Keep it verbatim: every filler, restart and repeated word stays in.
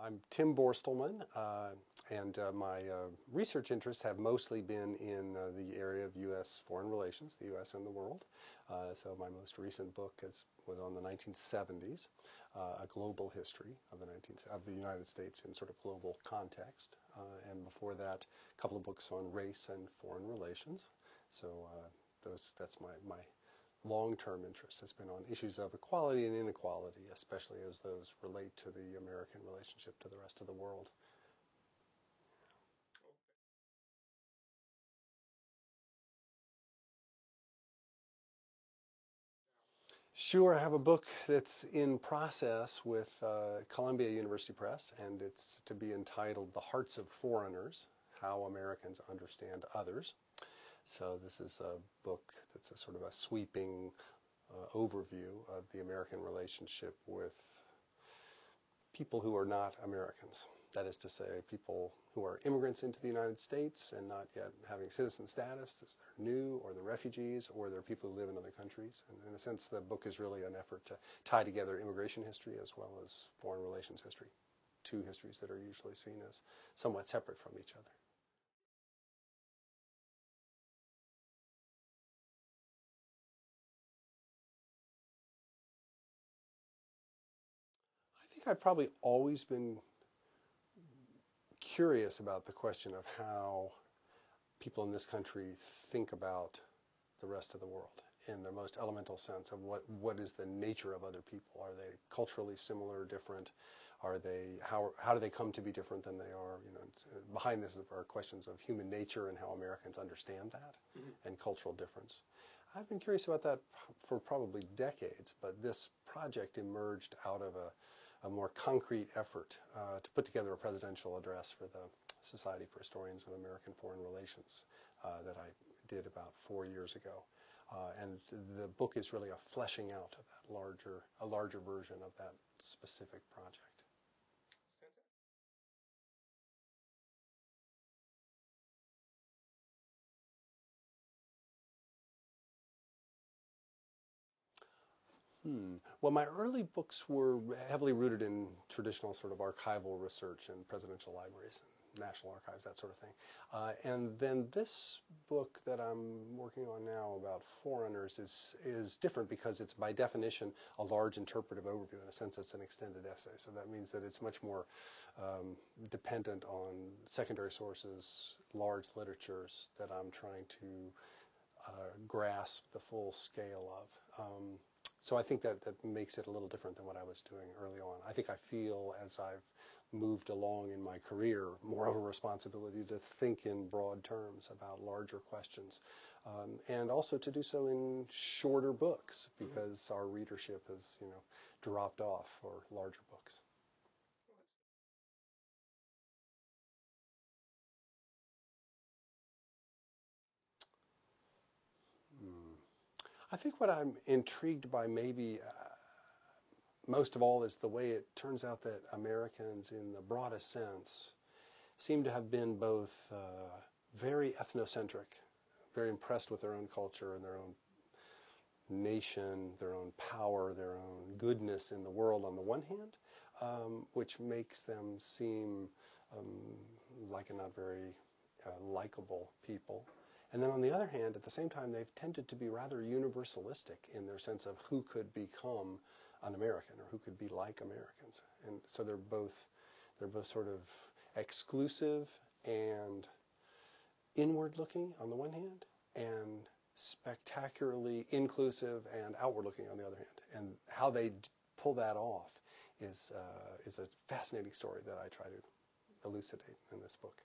I'm Tim Borstelmann, uh, and uh, my uh, research interests have mostly been in uh, the area of U S foreign relations, the U S and the world. Uh, so my most recent book is, was on the nineteen seventies, uh, a global history of the, of the United States in sort of global context. Uh, and before that, a couple of books on race and foreign relations. So uh, those, that's my, my long-term interest has been on issues of equality and inequality, especially as those relate to the American relationship to the rest of the world. Sure, I have a book that's in process with uh, Columbia University Press, and it's to be entitled The Hearts of Foreigners, How Americans Understand Others. So this is a book that's a sort of a sweeping uh, overview of the American relationship with people who are not Americans. That is to say, people who are immigrants into the United States and not yet having citizen status, they're new, or they're refugees, or they're people who live in other countries. And in a sense, the book is really an effort to tie together immigration history as well as foreign relations history, two histories that are usually seen as somewhat separate from each other. I think I've probably always been curious about the question of how people in this country think about the rest of the world in the most elemental sense of what what is the nature of other people. Are they culturally similar or different? Are they how how do they come to be different than they are? You know, it's, uh, behind this are questions of human nature and how Americans understand that mm-hmm. and cultural difference. I've been curious about that for probably decades, but this project emerged out of a a more concrete effort uh, to put together a presidential address for the Society for Historians of American Foreign Relations uh, that I did about four years ago. Uh, and the book is really a fleshing out of that larger, a larger version of that specific project. Hmm. Well, my early books were heavily rooted in traditional sort of archival research and presidential libraries and national archives, that sort of thing. Uh, and then this book that I'm working on now about foreigners is, is different because it's by definition a large interpretive overview. In a sense, it's an extended essay. So that means that it's much more um, dependent on secondary sources, large literatures that I'm trying to uh, grasp the full scale of. Um, So I think that, that makes it a little different than what I was doing early on. I think I feel, as I've moved along in my career, more of a responsibility to think in broad terms about larger questions, um, and also to do so in shorter books, because mm-hmm. our readership has, you know, dropped off for larger books. I think what I'm intrigued by maybe uh, most of all is the way it turns out that Americans in the broadest sense seem to have been both uh, very ethnocentric, very impressed with their own culture and their own nation, their own power, their own goodness in the world on the one hand, um, which makes them seem um, like a not very uh, likable people. And then on the other hand, at the same time, they've tended to be rather universalistic in their sense of who could become an American or who could be like Americans. And so they're both, they're both sort of exclusive and inward-looking on the one hand, and spectacularly inclusive and outward-looking on the other hand. And how they d pull that off is, uh, is a fascinating story that I try to elucidate in this book.